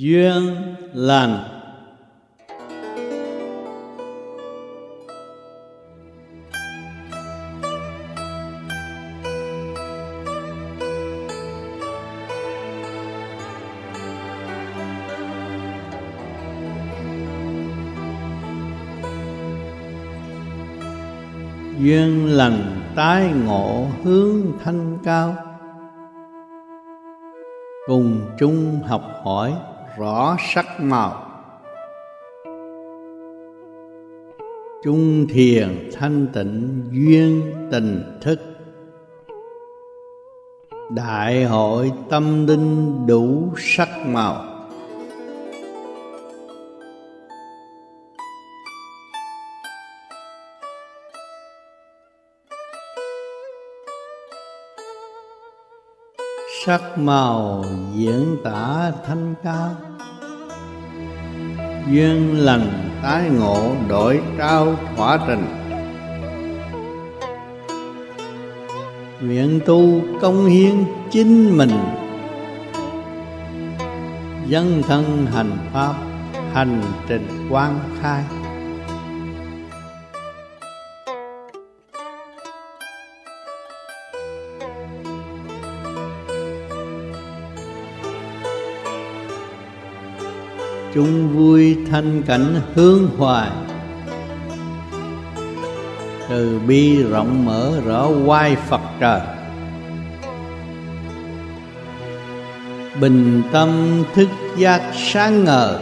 duyên lành. Duyên lành tái ngộ hướng thanh cao, cùng chung học hỏi rõ sắc màu. Chung thiền thanh tịnh duyên tình thức, đại hội tâm linh đủ sắc màu. Sắc màu diễn tả thanh cao, duyên lành tái ngộ đổi trao thỏa trình. Nguyện tu công hiến chính mình, dấn thân hành pháp hành trình quang khai. Chung vui thanh cảnh hướng hoài, từ bi rộng mở rõ oai Phật trời. Bình tâm thức giác sáng ngời,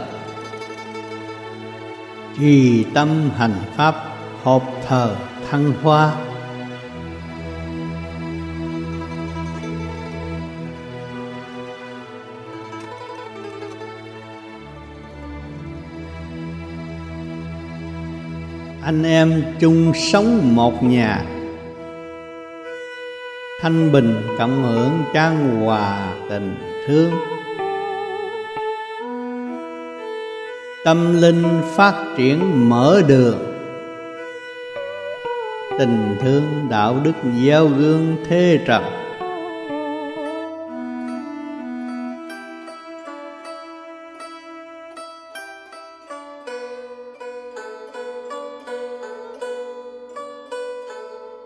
trì tâm hành pháp hộp thờ thăng hoa. Anh em chung sống một nhà, thanh bình cộng hưởng chan hòa tình thương. Tâm linh phát triển mở đường, tình thương đạo đức gieo gương thế trần.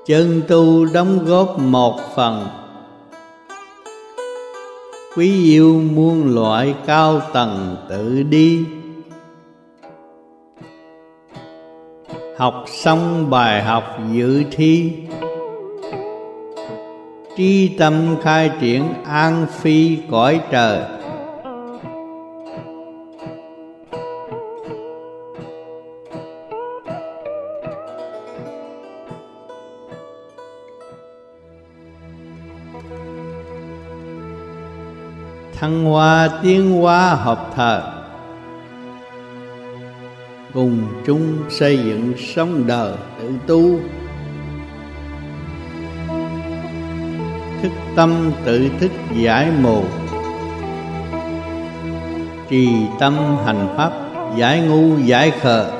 Chân tu đóng góp một phần, quý yêu muôn loại cao tầng tự đi. Học xong bài học dự thi, trí tâm khai triển an phi cõi trời. Thăng hoa tiến hóa hợp thờ, cùng chung xây dựng sống đời tự tu. Thức tâm tự thức giải mù, trì tâm hành pháp giải ngu giải khờ.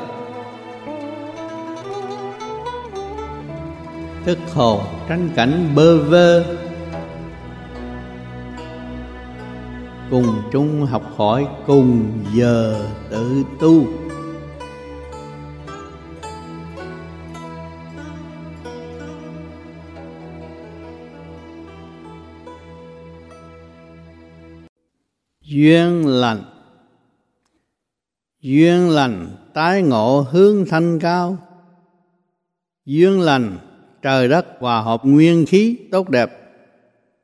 Thức hồn tránh cảnh bơ vơ, cùng chung học hỏi cùng giờ tự tu. Duyên lành. Duyên lành tái ngộ hướng thanh cao, duyên lành trời đất hòa hợp nguyên khí tốt đẹp,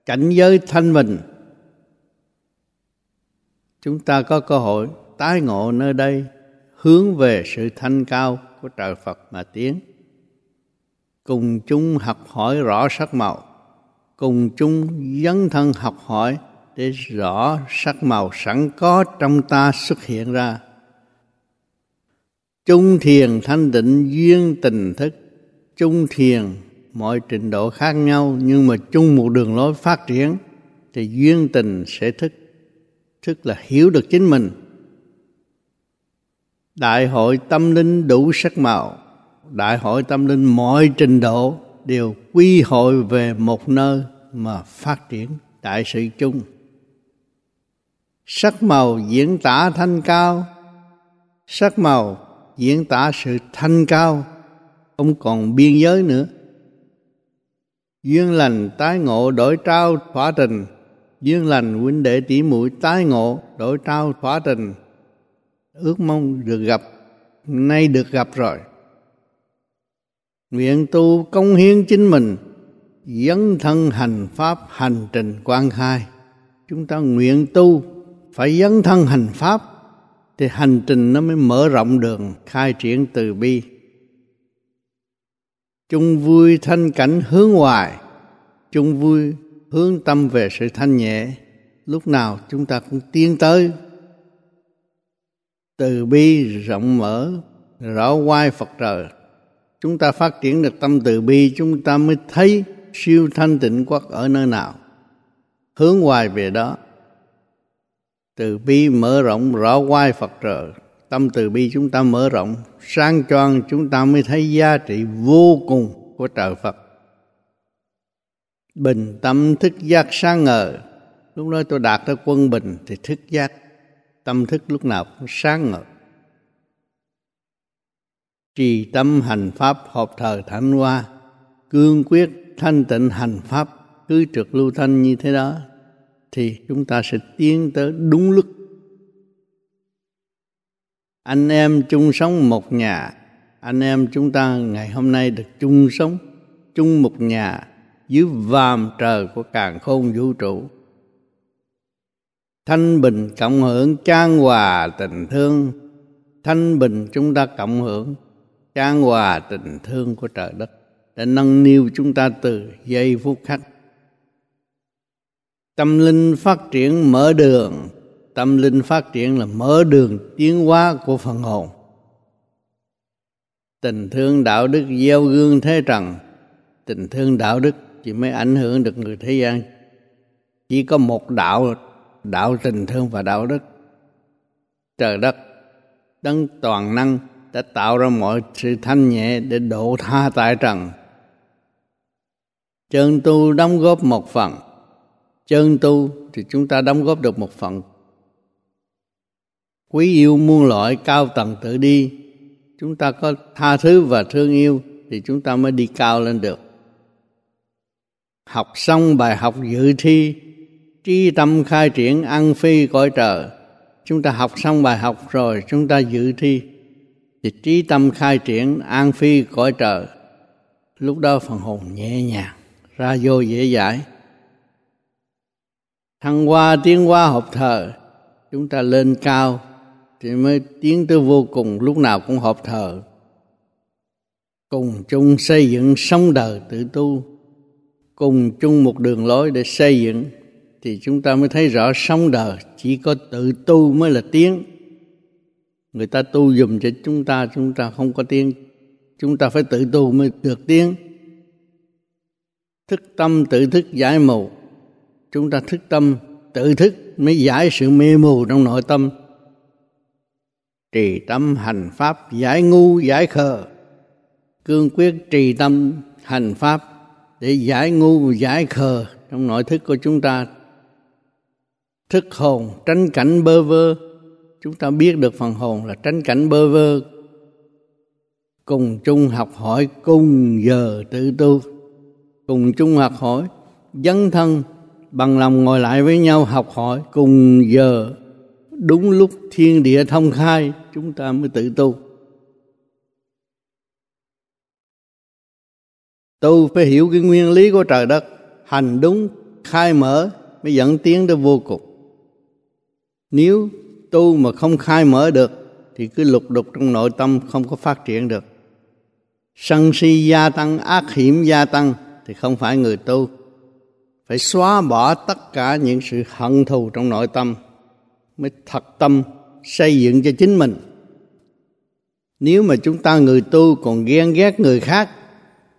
cảnh giới thanh bình. Chúng ta có cơ hội tái ngộ nơi đây, hướng về sự thanh cao của trời Phật mà tiến. Cùng chung học hỏi rõ sắc màu, cùng chung dấn thân học hỏi để rõ sắc màu sẵn có trong ta xuất hiện ra. Chung thiền thanh định duyên tình thức, chung thiền mọi trình độ khác nhau nhưng mà chung một đường lối phát triển, thì duyên tình sẽ thức. Thức là hiểu được chính mình. Đại hội tâm linh đủ sắc màu, đại hội tâm linh mọi trình độ đều quy hội về một nơi mà phát triển đại sự chung. Sắc màu diễn tả thanh cao, sắc màu diễn tả sự thanh cao, không còn biên giới nữa. Duyên lành tái ngộ đổi trao thỏa tình, duyên lành huynh đệ tỷ muội tái ngộ đổi trao thỏa tình. Ước mong được gặp, nay được gặp rồi. Nguyện tu công hiến chính mình, dấn thân hành pháp hành trình quan khai. Chúng ta nguyện tu phải dấn thân hành pháp thì hành trình nó mới mở rộng đường khai triển từ bi. Chung vui thanh cảnh hướng hoài, chung vui hướng tâm về sự thanh nhẹ, lúc nào chúng ta cũng tiến tới. Từ bi rộng mở, rõ oai Phật trời. Chúng ta phát triển được tâm từ bi, chúng ta mới thấy siêu thanh tịnh quốc ở nơi nào. Hướng hoài về đó. Từ bi mở rộng, rõ oai Phật trời. Tâm từ bi chúng ta mở rộng, sang choang, chúng ta mới thấy giá trị vô cùng của trời Phật. Bình tâm thức giác sáng ngời. Lúc đó tôi đạt tới quân bình thì thức giác. Tâm thức lúc nào cũng sáng ngời. Trì tâm hành pháp hợp thời thảnh hoa. Cương quyết thanh tịnh hành pháp, cứ trực lưu thanh như thế đó thì chúng ta sẽ tiến tới đúng lúc. Anh em chung sống một nhà. Anh em chúng ta ngày hôm nay được chung sống, chung một nhà dưới vàm trời của càn khôn vũ trụ. Thanh bình cộng hưởng, chan hòa tình thương. Thanh bình chúng ta cộng hưởng, chan hòa tình thương của trời đất đã nâng niu chúng ta từ giây phút khắc. Tâm linh phát triển mở đường. Tâm linh phát triển là mở đường tiến hóa của phần hồn. Tình thương đạo đức gieo gương thế trần. Tình thương đạo đức chỉ mới ảnh hưởng được người thế gian. Chỉ có một đạo, đạo tình thương và đạo đức. Trời đất đấng toàn năng đã tạo ra mọi sự thanh nhẹ để độ tha tại trần. Chân tu đóng góp một phần. Chân tu thì chúng ta đóng góp được một phần. Quý yêu muôn loại cao tầng tự đi. Chúng ta có tha thứ và thương yêu thì chúng ta mới đi cao lên được. Học xong bài học dự thi, trí tâm khai triển ăn phi cõi trời. Chúng ta học xong bài học rồi chúng ta dự thi thì trí tâm khai triển an phi cõi trời. Lúc đó phần hồn nhẹ nhàng, ra vô dễ dãi. Thăng hoa tiến hóa hợp thờ, chúng ta lên cao thì mới tiến tới vô cùng, lúc nào cũng hợp thờ. Cùng chung xây dựng sống đời tự tu, cùng chung một đường lối để xây dựng thì chúng ta mới thấy rõ sống đời chỉ có tự tu mới là tiến. Người ta tu dùm cho chúng ta không có tiếng. Chúng ta phải tự tu mới được tiếng. Thức tâm tự thức giải mù. Chúng ta thức tâm tự thức mới giải sự mê mù trong nội tâm. Trì tâm hành pháp giải ngu giải khờ. Cương quyết trì tâm hành pháp để giải ngu giải khờ trong nội thức của chúng ta. Thức hồn tránh cảnh bơ vơ. Chúng ta biết được phần hồn là tránh cảnh bơ vơ. Cùng chung học hỏi, cùng giờ tự tu. Cùng chung học hỏi, dấn thân, bằng lòng ngồi lại với nhau học hỏi. Cùng giờ, đúng lúc thiên địa thông khai, chúng ta mới tự tu. Tu phải hiểu cái nguyên lý của trời đất. Hành đúng, khai mở mới dẫn tiến tới vô cùng. Nếu tu mà không khai mở được thì cứ lục đục trong nội tâm, không có phát triển được. Sân si gia tăng, ác hiểm gia tăng thì không phải người tu. Phải xóa bỏ tất cả những sự hận thù trong nội tâm mới thật tâm xây dựng cho chính mình. Nếu mà chúng ta người tu còn ghen ghét người khác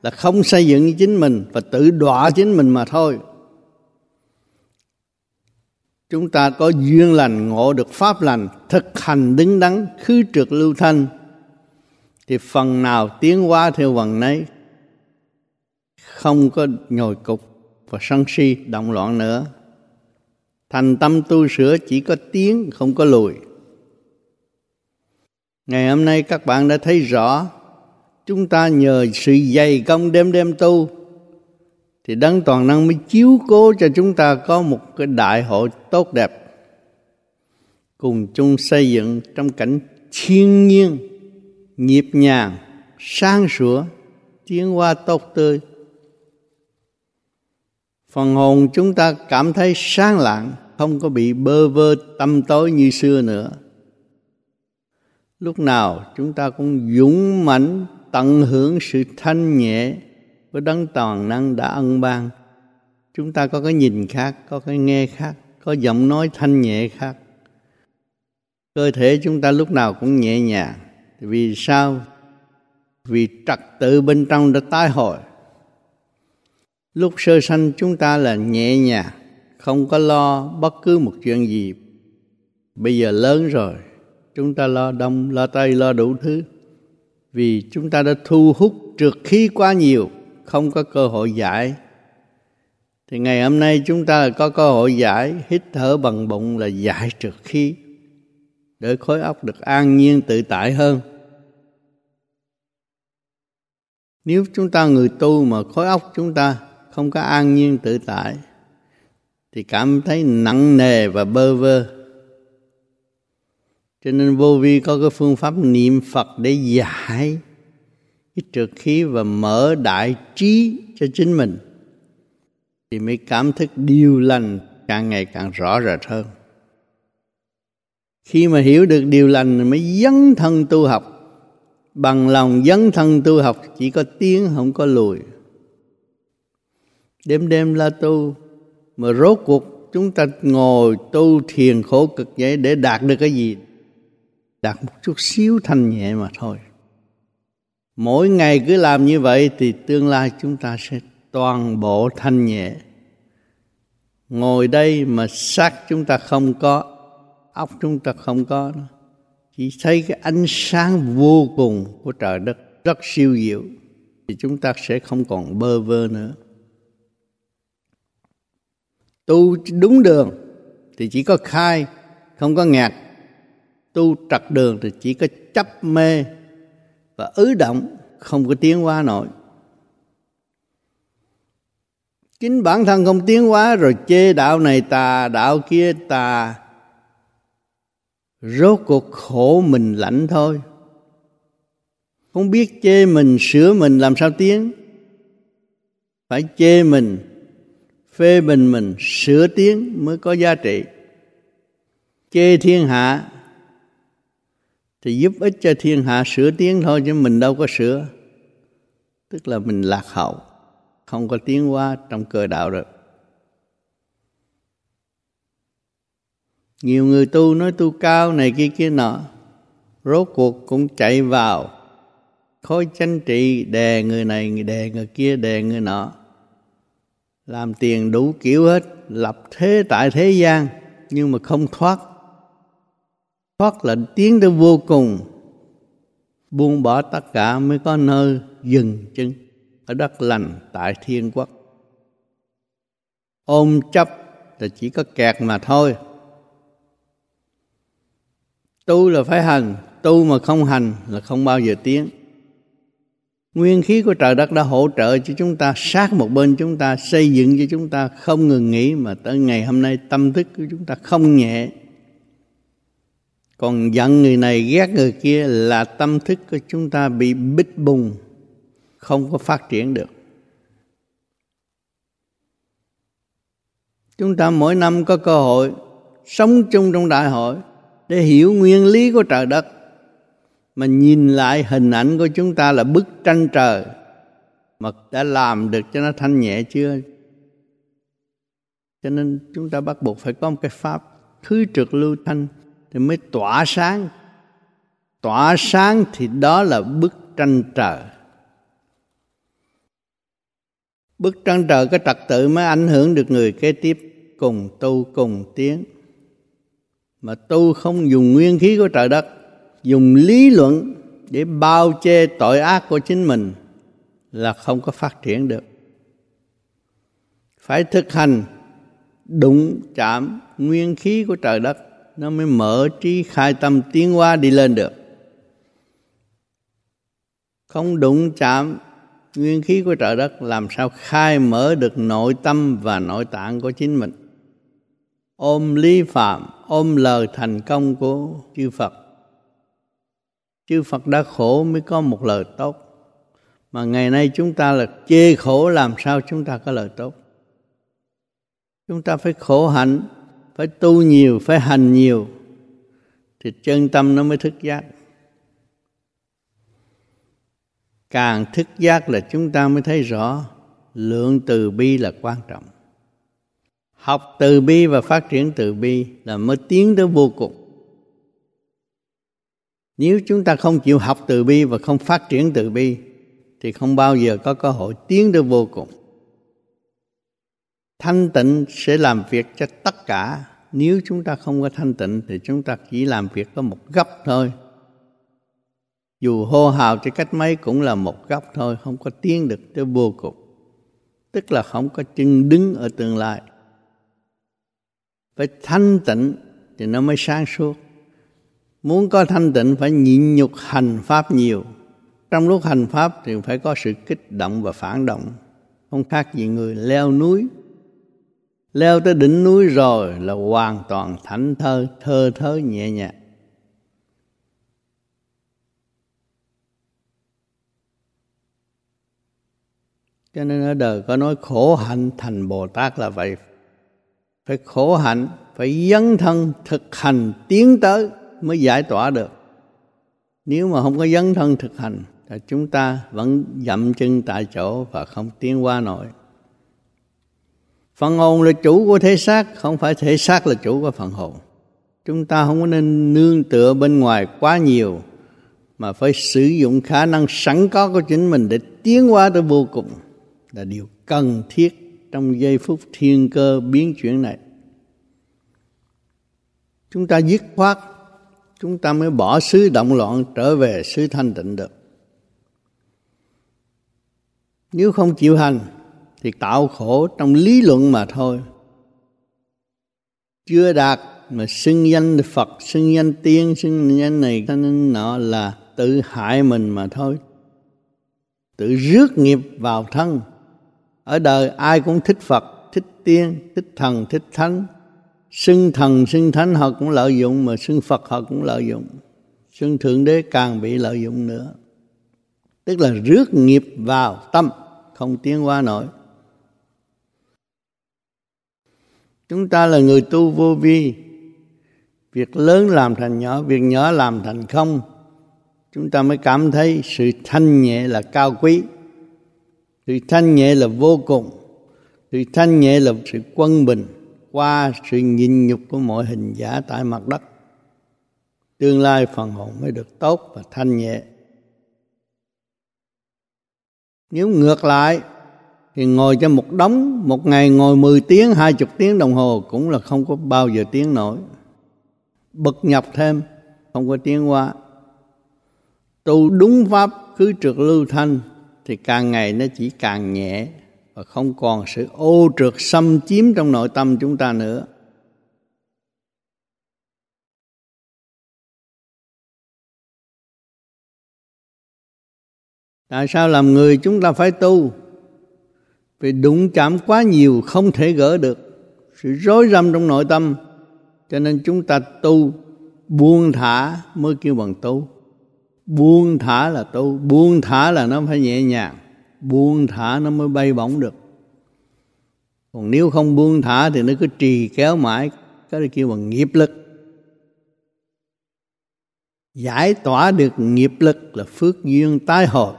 là không xây dựng chính mình và tự đọa chính mình mà thôi. Chúng ta có duyên lành ngộ được pháp lành, thực hành đứng đắn, khứ trượt lưu thanh thì phần nào tiến hóa theo phần nấy, không có nhồi cục và sân si động loạn nữa. Thành tâm tu sửa chỉ có tiến không có lùi. Ngày hôm nay các bạn đã thấy rõ, chúng ta nhờ sự dày công đêm đêm tu thì Đấng Toàn Năng mới chiếu cố cho chúng ta có một cái đại hội tốt đẹp, cùng chung xây dựng trong cảnh thiên nhiên, nhịp nhàng, sáng sủa, tiến hóa tốt tươi. Phần hồn chúng ta cảm thấy sáng lạng, không có bị bơ vơ tăm tối như xưa nữa. Lúc nào chúng ta cũng dũng mãnh tận hưởng sự thanh nhẹ của Đấng Toàn Năng đã ân ban. Chúng ta có cái nhìn khác, có cái nghe khác, có giọng nói thanh nhẹ khác. Cơ thể chúng ta lúc nào cũng nhẹ nhàng. Vì sao? Vì trật tự bên trong đã tái hồi. Lúc sơ sanh chúng ta là nhẹ nhàng, không có lo bất cứ một chuyện gì. Bây giờ lớn rồi, chúng ta lo đông, lo tây, lo đủ thứ. Vì chúng ta đã thu hút trượt khí quá nhiều, không có cơ hội giải. Thì ngày hôm nay chúng ta là có cơ hội giải, hít thở bằng bụng là giải trượt khí, để khối óc được an nhiên tự tại hơn. Nếu chúng ta người tu mà khối óc chúng ta không có an nhiên tự tại thì cảm thấy nặng nề và bơ vơ. Cho nên Vô Vi có cái phương pháp niệm Phật để giải cái trượt khí và mở đại trí cho chính mình, thì mới cảm thức điều lành càng ngày càng rõ rệt hơn. Khi mà hiểu được điều lành mới dấn thân tu học. Bằng lòng dấn thân tu học chỉ có tiến không có lùi. Đêm đêm la tu mà rốt cuộc chúng ta ngồi tu thiền khổ cực vậy để đạt được cái gì? Đạt một chút xíu thanh nhẹ mà thôi. Mỗi ngày cứ làm như vậy thì tương lai chúng ta sẽ toàn bộ thanh nhẹ. Ngồi đây mà xác chúng ta không có, óc chúng ta không có nữa. Chỉ thấy cái ánh sáng vô cùng của trời đất rất siêu diệu thì chúng ta sẽ không còn bơ vơ nữa. Tu đúng đường thì chỉ có khai, không có ngạt. Tu trật đường thì chỉ có chấp mê và ứ động, không có tiến hóa nổi. Chính bản thân không tiến hóa rồi chê đạo này tà, đạo kia tà, rốt cuộc khổ mình lãnh thôi. Không biết chê mình, sửa mình làm sao tiến. Phải chê mình, phê bình mình, sửa tiến mới có giá trị. Chê thiên hạ thì giúp ích cho thiên hạ sửa tiến thôi, chứ mình đâu có sửa. Tức là mình lạc hậu, không có tiến hóa trong cơ đạo được. Nhiều người tu nói tu cao này kia kia nọ, rốt cuộc cũng chạy vào khối chánh trị, đè người này, đè người kia, đè người nọ, làm tiền đủ kiểu hết, lập thế tại thế gian, nhưng mà không thoát. Thoát là tiến tới vô cùng, buông bỏ tất cả mới có nơi dừng chân ở đất lành tại thiên quốc. Ôm chấp là chỉ có kẹt mà thôi. Tu là phải hành, tu mà không hành là không bao giờ tiến. Nguyên khí của trời đất đã hỗ trợ cho chúng ta, sát một bên chúng ta, xây dựng cho chúng ta không ngừng nghỉ, mà tới ngày hôm nay tâm thức của chúng ta không nhẹ. Còn giận người này, ghét người kia là tâm thức của chúng ta bị bít bùng, không có phát triển được. Chúng ta mỗi năm có cơ hội sống chung trong đại hội để hiểu nguyên lý của trời đất, mà nhìn lại hình ảnh của chúng ta là bức tranh trời, mà đã làm được cho nó thanh nhẹ chưa? Cho nên chúng ta bắt buộc phải có một cái pháp thứ trực lưu thanh thì mới tỏa sáng. Tỏa sáng thì đó là bức tranh trời. Bức tranh trời cái trật tự mới ảnh hưởng được người kế tiếp cùng tu cùng tiến. Mà tu không dùng nguyên khí của trời đất, dùng lý luận để bao che tội ác của chính mình là không có phát triển được. Phải thực hành, đụng chạm, nguyên khí của trời đất, nó mới mở trí khai tâm tiến hóa đi lên được. Không đụng chạm nguyên khí của trời đất, làm sao khai mở được nội tâm và nội tạng của chính mình. Ôm lý phạm, ôm lời thành công của chư Phật. Chư Phật đã khổ mới có một lời tốt. Mà ngày nay chúng ta là chê khổ, làm sao chúng ta có lời tốt. Chúng ta phải khổ hạnh, phải tu nhiều, phải hành nhiều, thì chân tâm nó mới thức giác. Càng thức giác là chúng ta mới thấy rõ lượng từ bi là quan trọng. Học từ bi và phát triển từ bi là mới tiến tới vô cùng. Nếu chúng ta không chịu học từ bi và không phát triển từ bi, thì không bao giờ có cơ hội tiến tới vô cùng. Thanh tịnh sẽ làm việc cho tất cả. Nếu chúng ta không có thanh tịnh thì chúng ta chỉ làm việc có một góc thôi. Dù hô hào cho cách mấy cũng là một góc thôi, không có tiến được tới vô cùng. Tức là không có chân đứng ở tương lai. Phải thanh tịnh thì nó mới sáng suốt. Muốn có thanh tịnh phải nhịn nhục hành pháp nhiều. Trong lúc hành pháp thì phải có sự kích động và phản động. Không khác gì người leo núi. Leo tới đỉnh núi rồi là hoàn toàn thảnh thơi, thơ thớ nhẹ nhàng. Cho nên ở đời có nói khổ hạnh thành Bồ Tát là vậy. Phải khổ hạnh, phải dấn thân thực hành tiến tới mới giải tỏa được. Nếu mà không có dấn thân thực hành thì chúng ta vẫn dậm chân tại chỗ và không tiến qua nổi. Phần hồn là chủ của thể xác, không phải thể xác là chủ của phần hồn. Chúng ta không có nên nương tựa bên ngoài quá nhiều, mà phải sử dụng khả năng sẵn có của chính mình để tiến qua tới vô cùng là điều cần thiết trong giây phút thiên cơ biến chuyển này. Chúng ta dứt khoát, chúng ta mới bỏ xứ động loạn trở về xứ thanh tịnh được. Nếu không chịu hành thì tạo khổ trong lý luận mà thôi. Chưa đạt mà xưng danh Phật, xưng danh Tiên, xưng danh này, xưng nọ là tự hại mình mà thôi. Tự rước nghiệp vào thân. Ở đời ai cũng thích Phật, thích Tiên, thích Thần, thích Thánh. Xưng Thần, xưng Thánh họ cũng lợi dụng, mà xưng Phật họ cũng lợi dụng. Xưng Thượng Đế càng bị lợi dụng nữa. Tức là rước nghiệp vào tâm, không tiến qua nổi. Chúng ta là người tu vô vi. Việc lớn làm thành nhỏ, việc nhỏ làm thành không. Chúng ta mới cảm thấy sự thanh nhẹ là cao quý. Sự thanh nhẹ là vô cùng. Sự thanh nhẹ là sự quân bình qua sự nhịn nhục của mọi hình giả tại mặt đất. Tương lai phần hồn mới được tốt và thanh nhẹ. Nếu ngược lại thì ngồi cho một đống, một ngày ngồi 10 tiếng, 20 tiếng đồng hồ cũng là không có bao giờ tiến nổi. Bực nhập thêm, không có tiến qua. Tu đúng pháp cứ trượt lưu thanh thì càng ngày nó chỉ càng nhẹ và không còn sự ô trượt xâm chiếm trong nội tâm chúng ta nữa. Tại sao làm người chúng ta phải tu? Vì đụng chạm quá nhiều không thể gỡ được sự rối rắm trong nội tâm. Cho nên chúng ta tu buông thả mới kêu bằng tu. Buông thả là tu. Buông thả là nó phải nhẹ nhàng. Buông thả nó mới bay bổng được. Còn nếu không buông thả thì nó cứ trì kéo mãi. Cái đó kêu bằng nghiệp lực. Giải tỏa được nghiệp lực là phước duyên tái hồi.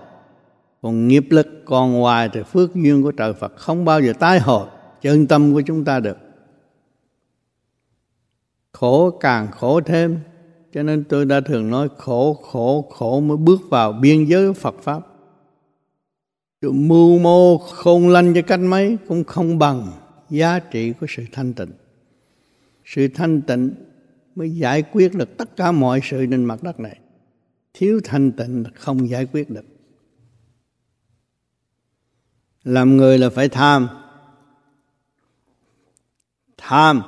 Còn nghiệp lực còn hoài thì phước duyên của trời Phật không bao giờ tái hồi chân tâm của chúng ta được. Khổ càng khổ thêm. Cho nên tôi đã thường nói khổ mới bước vào biên giới Phật Pháp. Sự mưu mô khôn lanh cho cách mấy cũng không bằng giá trị của sự thanh tịnh. Sự thanh tịnh mới giải quyết được tất cả mọi sự trên mặt đất này. Thiếu thanh tịnh là không giải quyết được. Làm người là phải tham. Tham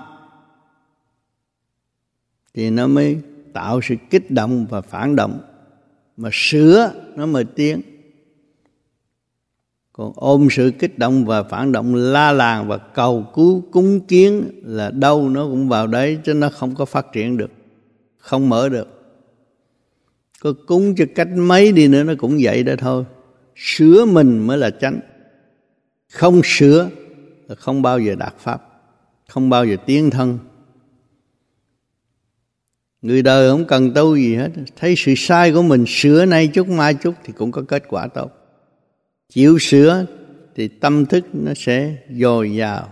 thì nó mới tạo sự kích động và phản động, mà sửa nó mới tiến. Còn ôm sự kích động và phản động la làng và cầu cứu cúng kiến là đâu nó cũng vào đấy, chứ nó không có phát triển được, không mở được. Có cúng cho cách mấy đi nữa nó cũng vậy đó thôi. Sửa mình mới là chánh, không sửa là không bao giờ đạt pháp, không bao giờ tiến thân. Người đời không cần tu gì hết, thấy sự sai của mình sửa nay chút mai chút thì cũng có kết quả tốt. Chịu sửa thì tâm thức nó sẽ dồi dào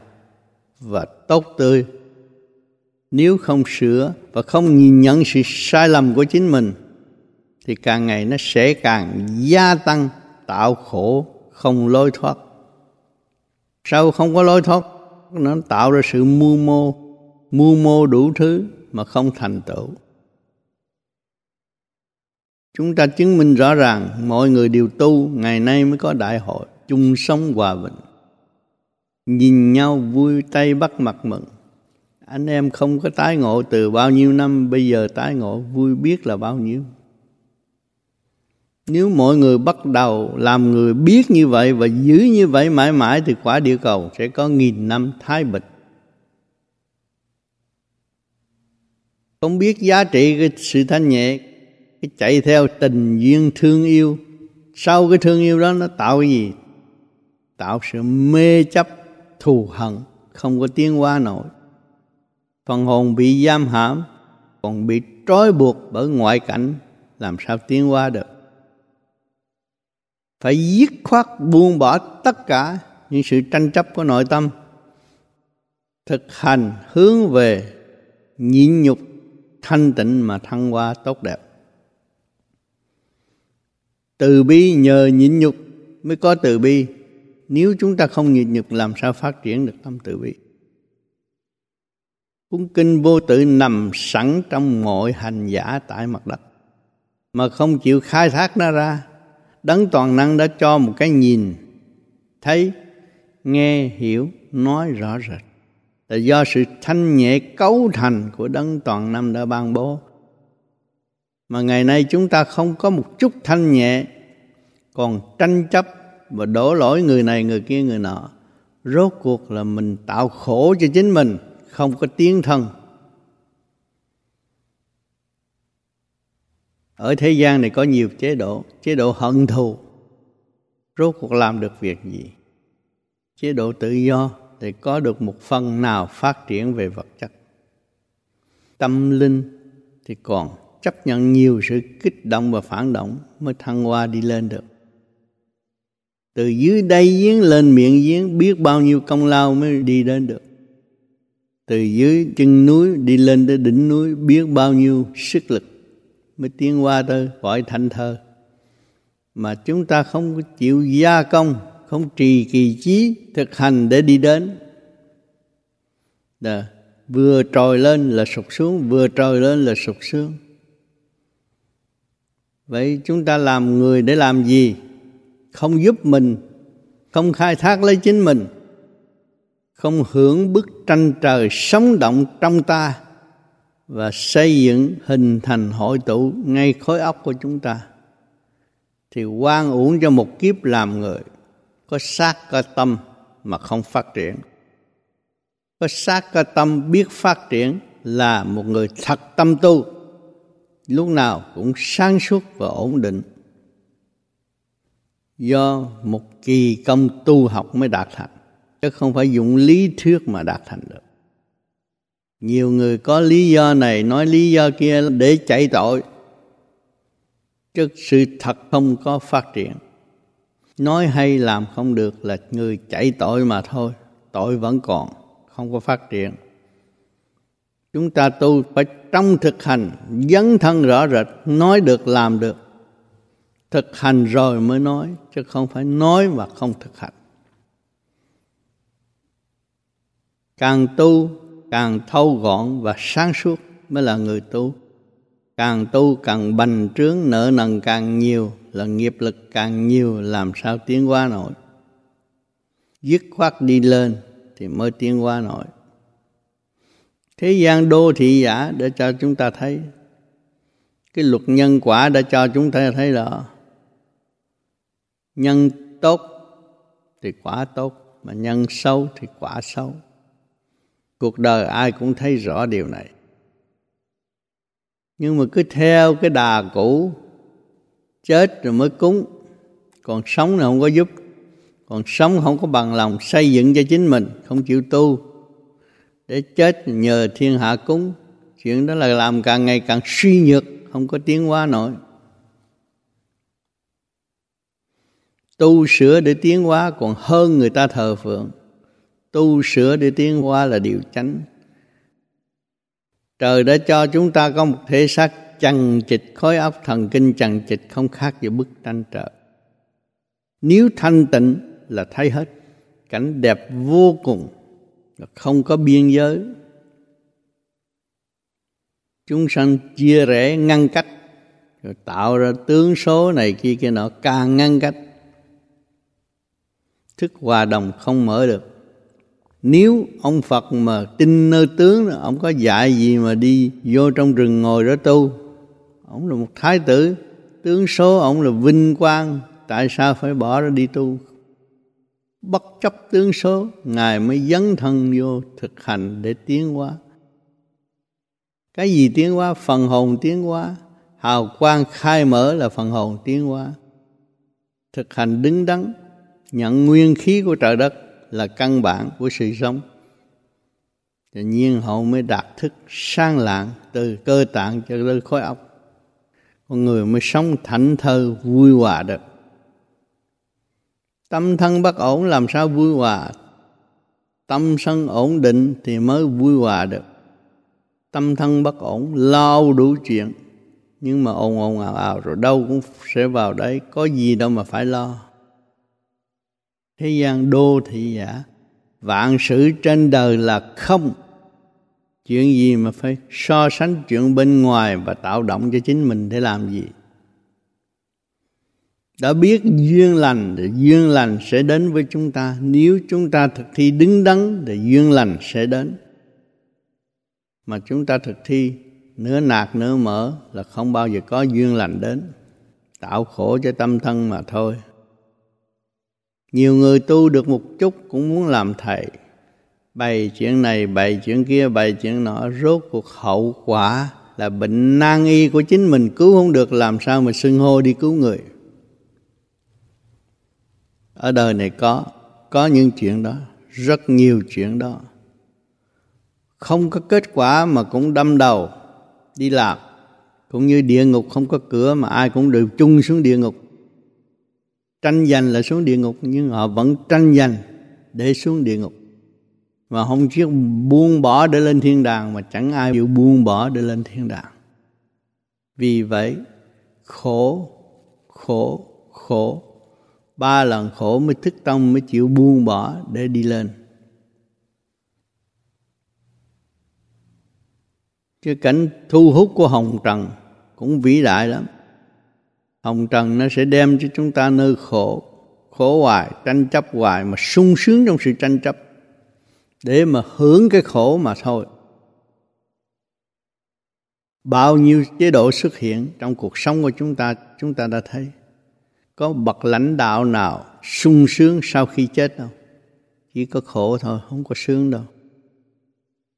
và tốt tươi. Nếu không sửa và không nhìn nhận sự sai lầm của chính mình thì càng ngày nó sẽ càng gia tăng, tạo khổ không lối thoát. Sao không có lối thoát? Nó tạo ra sự mưu mô đủ thứ mà không thành tựu. Chúng ta chứng minh rõ ràng mọi người đều tu, ngày nay mới có đại hội chung sống hòa bình, nhìn nhau vui tay bắt mặt mừng. Anh em không có tái ngộ từ bao nhiêu năm, bây giờ tái ngộ vui biết là bao nhiêu. Nếu mọi người bắt đầu làm người biết như vậy và giữ như vậy mãi mãi thì quả địa cầu sẽ có 1000 năm thái bình. Không biết giá trị cái sự thanh nhẹ, cái chạy theo tình duyên thương yêu. Sau cái thương yêu đó nó tạo cái gì? Tạo sự mê chấp, thù hận, không có tiến hóa nổi. Phần hồn bị giam hãm, còn bị trói buộc bởi ngoại cảnh, làm sao tiến hóa được. Phải dứt khoát buông bỏ tất cả những sự tranh chấp của nội tâm, thực hành hướng về nhịn nhục thanh tịnh mà thăng hoa tốt đẹp. Từ bi, nhờ nhịn nhục mới có từ bi. Nếu chúng ta không nhịn nhục làm sao phát triển được tâm từ bi? Cuốn kinh vô tự nằm sẵn trong mọi hành giả tại mặt đất, mà không chịu khai thác nó ra. Đấng toàn năng đã cho một cái nhìn, thấy, nghe, hiểu, nói rõ rệt. Là do sự thanh nhẹ cấu thành của Đấng toàn năng đã ban bố. Mà ngày nay chúng ta không có một chút thanh nhẹ, còn tranh chấp và đổ lỗi người này, người kia, người nọ. Rốt cuộc là mình tạo khổ cho chính mình, không có tiến thân. Ở thế gian này có nhiều chế độ hận thù. Rốt cuộc làm được việc gì? Chế độ tự do thì có được một phần nào phát triển về vật chất. Tâm linh thì còn chấp nhận nhiều sự kích động và phản động mới thăng hoa đi lên được. Từ dưới đáy giếng lên miệng giếng, biết bao nhiêu công lao mới đi đến được. Từ dưới chân núi đi lên tới đỉnh núi, biết bao nhiêu sức lực mới tiến hoa tới cõi thanh thơ. Mà chúng ta không chịu gia công, không trì kỳ chí thực hành để đi đến. Đã, vừa trồi lên là sụp xuống, vừa trồi lên là sụp xuống. Vậy chúng ta làm người để làm gì? Không giúp mình, không khai thác lấy chính mình, không hưởng bức tranh trời sống động trong ta và xây dựng hình thành hội tụ ngay khối óc của chúng ta, thì oan uổng cho một kiếp làm người. Có xác có tâm mà không phát triển. Có xác có tâm biết phát triển là một người thật tâm tu, lúc nào cũng sáng suốt và ổn định. Do một kỳ công tu học mới đạt thành, chứ không phải dùng lý thuyết mà đạt thành được. Nhiều người có lý do này nói lý do kia để chạy tội, chứ sự thật không có phát triển. Nói hay làm không được là người chạy tội mà thôi, tội vẫn còn, không có phát triển. Chúng ta tu phải trong thực hành, dấn thân rõ rệt, nói được làm được. Thực hành rồi mới nói, chứ không phải nói mà không thực hành. Càng tu càng thâu gọn và sáng suốt mới là người tu. Càng tu càng bành trướng, nợ nần càng nhiều là nghiệp lực càng nhiều, làm sao tiến hóa nổi. Dứt khoát đi lên thì mới tiến hóa nổi. thế gian đô thị giả để cho chúng ta thấy. Cái luật nhân quả đã cho chúng ta thấy là nhân tốt thì quả tốt, mà nhân xấu thì quả xấu. Cuộc đời ai cũng thấy rõ điều này. Nhưng mà cứ theo cái đà cũ, chết rồi mới cúng, còn sống là không có giúp, còn sống không có bằng lòng xây dựng cho chính mình, không chịu tu, để chết nhờ thiên hạ cúng. Chuyện đó là làm càng ngày càng suy nhược, không có tiến hóa nổi. Tu sửa để tiến hóa còn hơn người ta thờ phượng. Tu sửa để tiến hóa là điều chánh. Trời đã cho chúng ta có một thể xác chằng chịt, khối óc thần kinh chằng chịt, không khác gì bức tranh trời. Nếu thanh tịnh là thấy hết, cảnh đẹp vô cùng, không có biên giới. Chúng sanh chia rẽ ngăn cách, rồi tạo ra tướng số này kia kia nọ, càng ngăn cách. Thức hòa đồng không mở được. Nếu ông Phật mà tin nơi tướng, ông có dạy gì mà đi vô trong rừng ngồi đó tu. Ông là một thái tử, tướng số ông là vinh quang, tại sao phải bỏ ra đi tu? Bất chấp tướng số, Ngài mới dấn thân vô thực hành để tiến hóa. Cái gì tiến hóa? Phần hồn tiến hóa. Hào quang khai mở là phần hồn tiến hóa. Thực hành đứng đắn, nhận nguyên khí của trời đất là căn bản của sự sống. Tự nhiên hậu mới đạt thức sang lạng, từ cơ tạng cho tới khối óc. Con người mới sống thảnh thơi vui hòa được. Tâm thân bất ổn làm sao vui hòa? Tâm sân ổn định thì mới vui hòa được. Tâm thân bất ổn lo đủ chuyện, nhưng mà ồn ồn ào ào rồi đâu cũng sẽ vào đấy. Có gì đâu mà phải lo. Thế gian đô thị giả, vạn sự trên đời là không. Chuyện gì mà phải so sánh chuyện bên ngoài và tạo động cho chính mình để làm gì? Đã biết duyên lành thì duyên lành sẽ đến với chúng ta. Nếu chúng ta thực thi đứng đắn thì duyên lành sẽ đến. Mà chúng ta thực thi nửa nạc nửa mỡ là không bao giờ có duyên lành đến. Tạo khổ cho tâm thân mà thôi. Nhiều người tu được một chút cũng muốn làm thầy, bày chuyện này, bày chuyện kia, bày chuyện nọ. Rốt cuộc hậu quả là bệnh nan y của chính mình, cứu không được làm sao mà xưng hô đi cứu người. Ở đời này có những chuyện đó, rất nhiều chuyện đó. Không có kết quả mà cũng đâm đầu đi làm. Cũng như địa ngục không có cửa mà ai cũng đều chung xuống địa ngục. Tranh giành là xuống địa ngục, nhưng họ vẫn tranh giành để xuống địa ngục. Mà không chịu buông bỏ để lên thiên đàng, mà chẳng ai chịu buông bỏ để lên thiên đàng. Vì vậy, khổ, khổ, khổ. 3 lần khổ mới thức tâm, mới chịu buông bỏ để đi lên. Chứ cảnh thu hút của hồng trần cũng vĩ đại lắm. Hồng trần nó sẽ đem cho chúng ta nơi khổ, khổ hoài, tranh chấp hoài, mà sung sướng trong sự tranh chấp để mà hưởng cái khổ mà thôi. Bao nhiêu chế độ xuất hiện trong cuộc sống của chúng ta đã thấy. Có bậc lãnh đạo nào sung sướng sau khi chết đâu? Chỉ có khổ thôi, không có sướng đâu.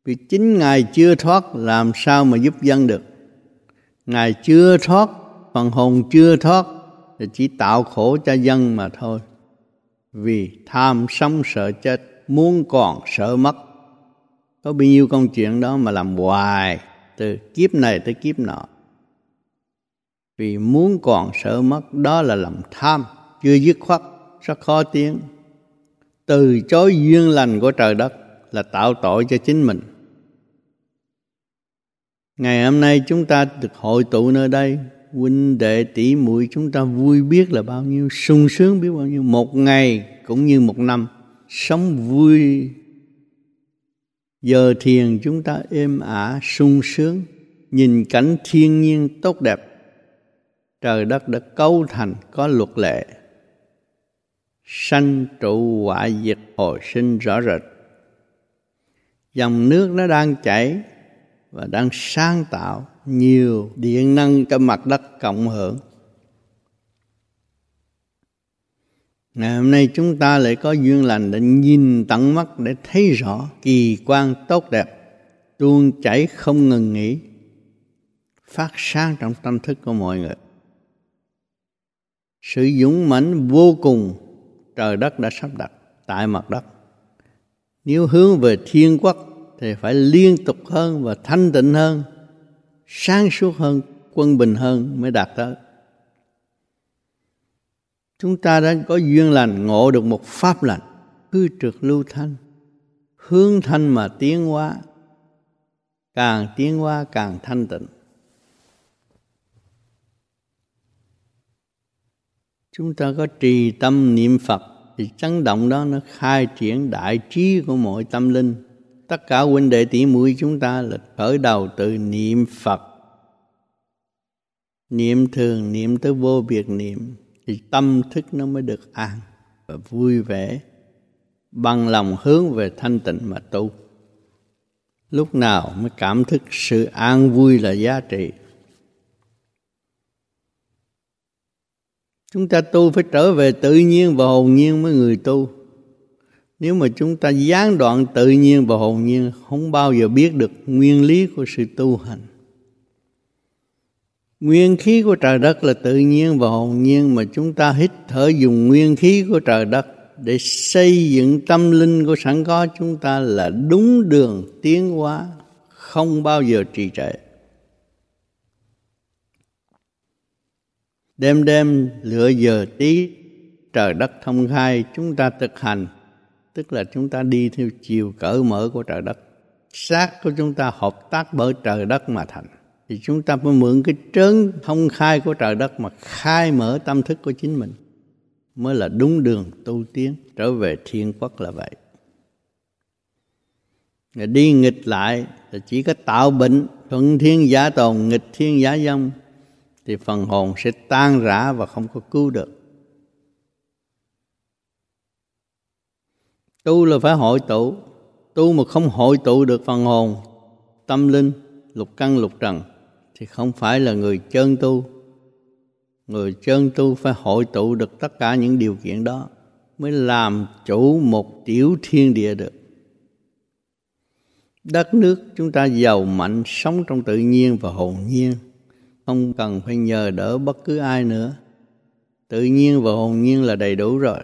Vì chính Ngài chưa thoát làm sao mà giúp dân được. Ngài chưa thoát, phần hồn chưa thoát thì chỉ tạo khổ cho dân mà thôi. Vì tham sống sợ chết, muốn còn sợ mất. Có bao nhiêu công chuyện đó mà làm hoài, từ kiếp này tới kiếp nọ. Vì muốn còn sợ mất, đó là lòng tham, chưa dứt khoát, rất khó tiến. Từ chối duyên lành của trời đất là tạo tội cho chính mình. Ngày hôm nay chúng ta được hội tụ nơi đây, huynh đệ tỷ muội chúng ta vui biết là bao nhiêu, sung sướng biết bao nhiêu. Một ngày cũng như một năm, sống vui. Giờ thiền chúng ta êm ả, sung sướng, nhìn cảnh thiên nhiên tốt đẹp. Trời đất đã cấu thành có luật lệ, sanh trụ hoại diệt hồi sinh rõ rệt. Dòng nước nó đang chảy, và đang sáng tạo nhiều điện năng cho mặt đất cộng hưởng. Ngày hôm nay chúng ta lại có duyên lành để nhìn tận mắt để thấy rõ kỳ quan tốt đẹp tuôn chảy không ngừng nghỉ, phát sáng trong tâm thức của mọi người. Sự dũng mãnh vô cùng trời đất đã sắp đặt tại mặt đất. Nếu hướng về thiên quốc thì phải liên tục hơn và thanh tịnh hơn, sáng suốt hơn, quân bình hơn mới đạt tới. Chúng ta đã có duyên lành ngộ được một pháp lành, cứ trượt lưu thanh, hướng thanh mà tiến hóa, càng tiến hóa càng thanh tịnh. Chúng ta có trì tâm niệm Phật thì chấn động đó nó khai triển đại trí của mọi tâm linh. Tất cả huynh đệ tỷ muội chúng ta là khởi đầu từ niệm Phật. Niệm thường, niệm tới vô biệt niệm thì tâm thức nó mới được an và vui vẻ, bằng lòng hướng về thanh tịnh mà tu. Lúc nào mới cảm thức sự an vui là giá trị. Chúng ta tu phải trở về tự nhiên và hồn nhiên mới người tu. Nếu mà chúng ta gián đoạn tự nhiên và hồn nhiên, không bao giờ biết được nguyên lý của sự tu hành. Nguyên khí của trời đất là tự nhiên và hồn nhiên, mà chúng ta hít thở dùng nguyên khí của trời đất để xây dựng tâm linh của sẵn có chúng ta là đúng đường tiến hóa, không bao giờ trì trệ. Đêm đêm lựa giờ tí trời đất thông khai chúng ta thực hành, tức là chúng ta đi theo chiều cởi mở của trời đất. Xác của chúng ta hợp tác bởi trời đất mà thành. Thì chúng ta mới mượn cái trớn thông khai của trời đất mà khai mở tâm thức của chính mình, mới là đúng đường tu tiến trở về thiên quốc là vậy. Rồi đi nghịch lại thì chỉ có tạo bệnh, thuận thiên giả tồn, nghịch thiên giả vong, thì phần hồn sẽ tan rã và không có cứu được. Tu là phải hội tụ, tu mà không hội tụ được phần hồn, tâm linh, lục căn lục trần thì không phải là người chân tu. Người chân tu phải hội tụ được tất cả những điều kiện đó mới làm chủ một tiểu thiên địa được. Đất nước chúng ta giàu mạnh, sống trong tự nhiên và hồn nhiên, không cần phải nhờ đỡ bất cứ ai nữa. Tự nhiên và hồn nhiên là đầy đủ rồi.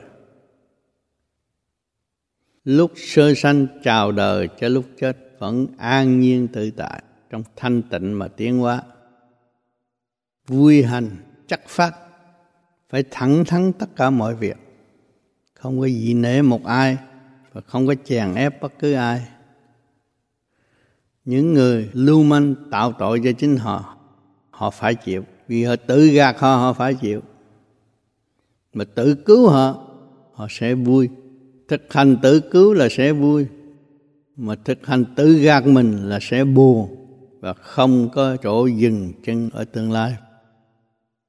Lúc sơ sanh chào đời cho lúc chết vẫn an nhiên tự tại, trong thanh tịnh mà tiến hóa. Vui hành, chất phát, phải thẳng thắn tất cả mọi việc. Không có gì nể một ai và không có chèn ép bất cứ ai. Những người lưu manh tạo tội cho chính họ, họ phải chịu. Vì họ tự gạt họ, họ phải chịu. Mà tự cứu họ, họ sẽ vui. Thực hành tự cứu là sẽ vui, mà thực hành tự gạt mình là sẽ buồn và không có chỗ dừng chân ở tương lai.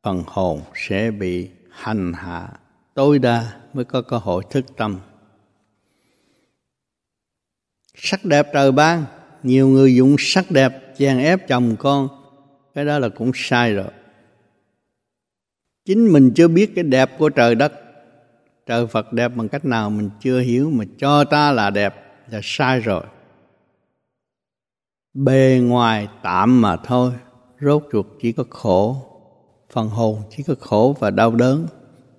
Phần hồn sẽ bị hành hạ tối đa mới có cơ hội thức tâm. Sắc đẹp trời ban, nhiều người dùng sắc đẹp chèn ép chồng con, cái đó là cũng sai rồi. Chính mình chưa biết cái đẹp của trời đất, trời Phật đẹp bằng cách nào mình chưa hiểu, mà cho ta là đẹp là sai rồi. Bề ngoài tạm mà thôi, rốt cuộc chỉ có khổ. Phần hồn chỉ có khổ và đau đớn,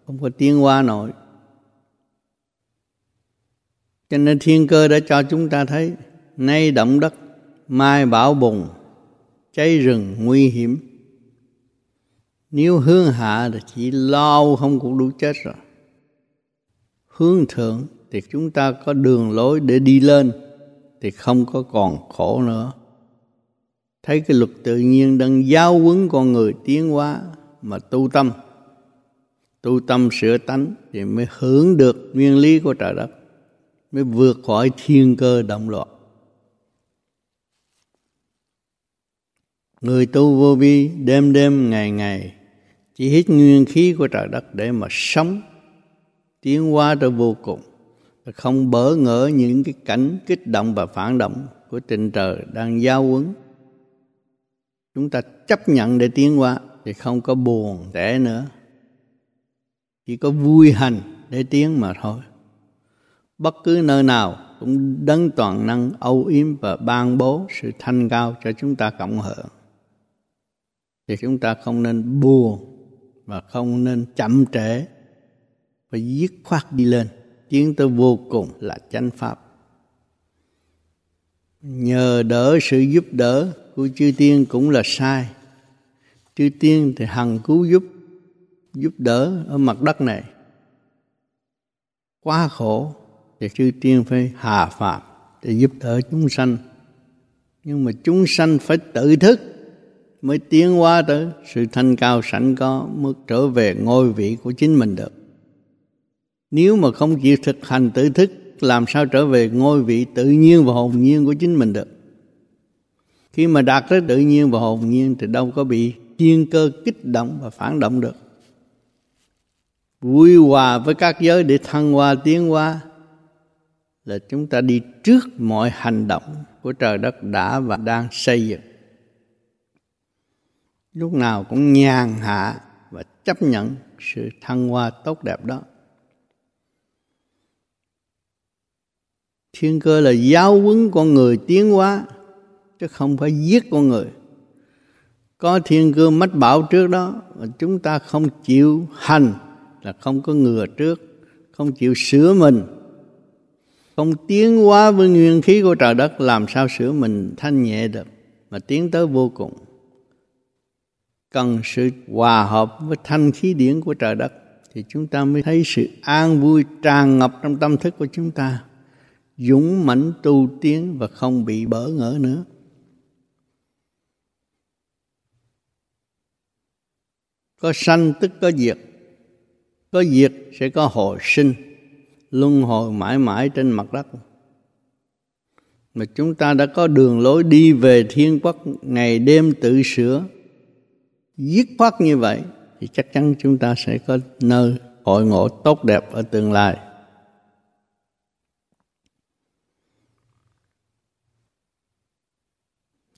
không có tiến hóa nổi. Cho nên thiên cơ đã cho chúng ta thấy, nay động đất, mai bão bùng, cháy rừng nguy hiểm. Nếu hướng hạ thì chỉ lo không cũng đủ chết rồi. Hướng thượng thì chúng ta có đường lối để đi lên, thì không có còn khổ nữa. Thấy cái luật tự nhiên đang giáo huấn con người tiến hóa mà tu tâm. Tu tâm sửa tánh thì mới hưởng được nguyên lý của trời đất, mới vượt khỏi thiên cơ động loạn. Người tu vô vi đêm đêm ngày ngày chỉ hít nguyên khí của trời đất để mà sống, tiến hóa tới vô cùng, không bỡ ngỡ những cái cảnh kích động và phản động của trình trời đang giáo huấn Chúng ta chấp nhận để tiến hóa thì không có buồn tẻ nữa. Chỉ có vui hành để tiến mà thôi. Bất cứ nơi nào cũng đấng toàn năng âu yếm và ban bố sự thanh cao cho chúng ta cộng hưởng. Thì chúng ta không nên buồn và không nên chậm trễ, phải dứt khoát đi lên, tiến tới vô cùng là chánh pháp. Nhờ đỡ sự giúp đỡ của chư tiên cũng là sai. Chư tiên thì hằng cứu giúp đỡ ở mặt đất này. Quá khổ thì chư tiên phải hạ phàm để giúp đỡ chúng sanh. Nhưng mà chúng sanh phải tự thức mới tiến hóa tới sự thanh cao sẵn có, mới trở về ngôi vị của chính mình được. Nếu mà không chịu thực hành tự thức, làm sao trở về ngôi vị tự nhiên và hồn nhiên của chính mình được? Khi mà đạt tới tự nhiên và hồn nhiên thì đâu có bị thiên cơ kích động và phản động được. Vui hòa với các giới để thăng hoa tiến hóa là chúng ta đi trước mọi hành động của trời đất đã và đang xây dựng. Lúc nào cũng nhàn hạ và chấp nhận sự thăng hoa tốt đẹp đó. Thiên cơ là giáo huấn con người tiến hóa, chứ không phải giết con người. Có thiên cơ mách bảo trước đó mà chúng ta không chịu hành là không có ngừa trước, không chịu sửa mình, không tiến hóa với nguyên khí của trời đất, làm sao sửa mình thanh nhẹ được mà tiến tới vô cùng. Cần sự hòa hợp với thanh khí điển của trời đất thì chúng ta mới thấy sự an vui tràn ngập trong tâm thức của chúng ta, dũng mãnh tu tiến và không bị bỡ ngỡ nữa. Có sanh tức có diệt, có diệt sẽ có hồi sinh, luân hồi mãi mãi trên mặt đất. Mà chúng ta đã có đường lối đi về thiên quốc, ngày đêm tự sửa, dứt khoát như vậy thì chắc chắn chúng ta sẽ có nơi hội ngộ tốt đẹp ở tương lai.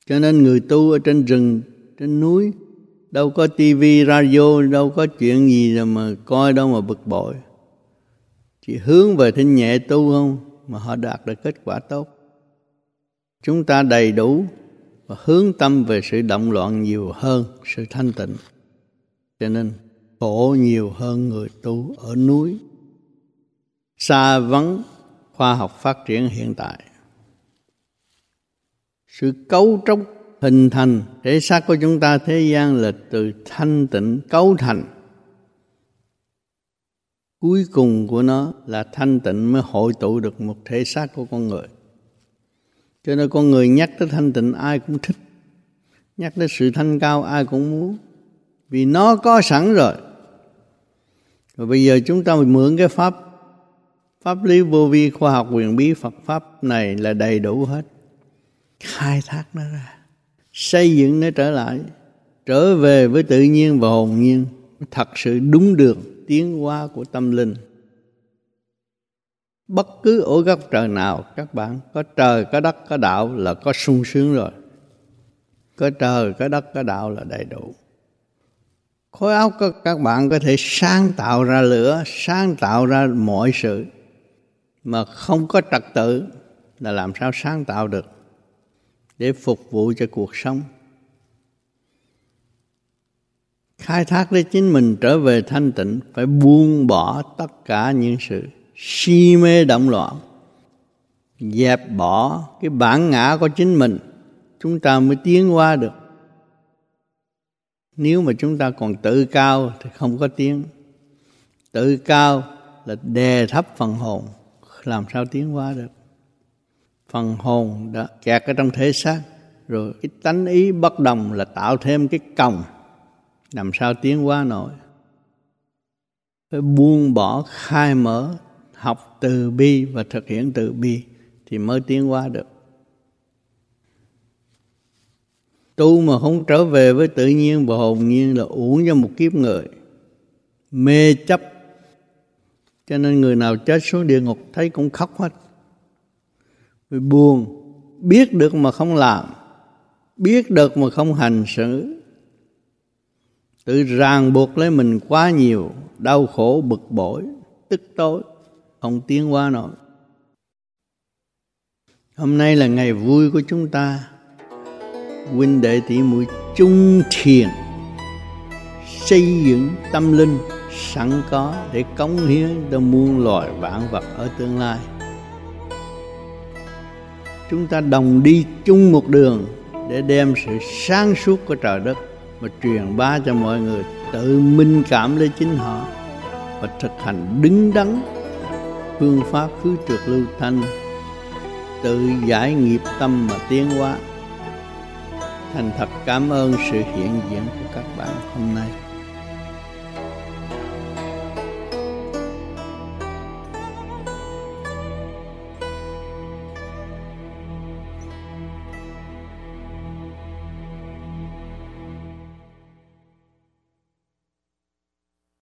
Cho nên người tu ở trên rừng, trên núi, đâu có tivi, radio, đâu có chuyện gì mà coi đâu mà bực bội. Chỉ hướng về thanh nhẹ tu không mà họ đạt được kết quả tốt. Chúng ta đầy đủ và hướng tâm về sự động loạn nhiều hơn sự thanh tịnh. Cho nên khổ nhiều hơn người tu ở núi, xa vắng khoa học phát triển hiện tại. Sự cấu trúc hình thành thể xác của chúng ta thế gian là từ thanh tịnh cấu thành. Cuối cùng của nó là thanh tịnh mới hội tụ được một thể xác của con người. Cho nên con người nhắc tới thanh tịnh ai cũng thích, nhắc tới sự thanh cao ai cũng muốn, vì nó có sẵn rồi. Và bây giờ chúng ta mượn cái pháp lý vô vi khoa học quyền bí Phật Pháp này là đầy đủ hết. Khai thác nó ra, xây dựng nó trở lại, trở về với tự nhiên và hồn nhiên, thật sự đúng đường tiến hóa của tâm linh. Bất cứ ở góc trời nào các bạn, có trời, có đất, có đạo là có sung sướng rồi. Có trời, có đất, có đạo là đầy đủ. Khối óc của các bạn có thể sáng tạo ra lửa, sáng tạo ra mọi sự, mà không có trật tự là làm sao sáng tạo được để phục vụ cho cuộc sống. Khai thác để chính mình trở về thanh tịnh, phải buông bỏ tất cả những sự si mê động loạn, dẹp bỏ cái bản ngã của chính mình, chúng ta mới tiến hóa được. Nếu mà chúng ta còn tự cao thì không có tiến. Tự cao là đè thấp phần hồn, làm sao tiến hóa được? Phần hồn đã kẹt ở trong thể xác rồi, cái tánh ý bất đồng là tạo thêm cái còng, làm sao tiến hóa nổi? Phải buông bỏ, khai mở, học từ bi và thực hiện từ bi thì mới tiến hóa được. Tu mà không trở về với tự nhiên và hồn nhiên là uổng cho một kiếp người mê chấp. Cho nên người nào chết xuống địa ngục thấy cũng khóc hết. Buồn, biết được mà không làm, biết được mà không hành xử, tự ràng buộc lấy mình quá nhiều, đau khổ bực bội, tức tối, không tiến hóa nổi. Hôm nay là ngày vui của chúng ta, huynh đệ tỷ muội chung thiền, xây dựng tâm linh sẵn có để cống hiến cho muôn loài vạn vật ở tương lai. Chúng ta đồng đi chung một đường để đem sự sáng suốt của trời đất mà truyền bá cho mọi người, tự minh cảm lên chính họ và thực hành đứng đắn phương pháp khứ trượt lưu thanh, tự giải nghiệp tâm mà tiến hóa. Thành thật cảm ơn sự hiện diện của các bạn hôm nay.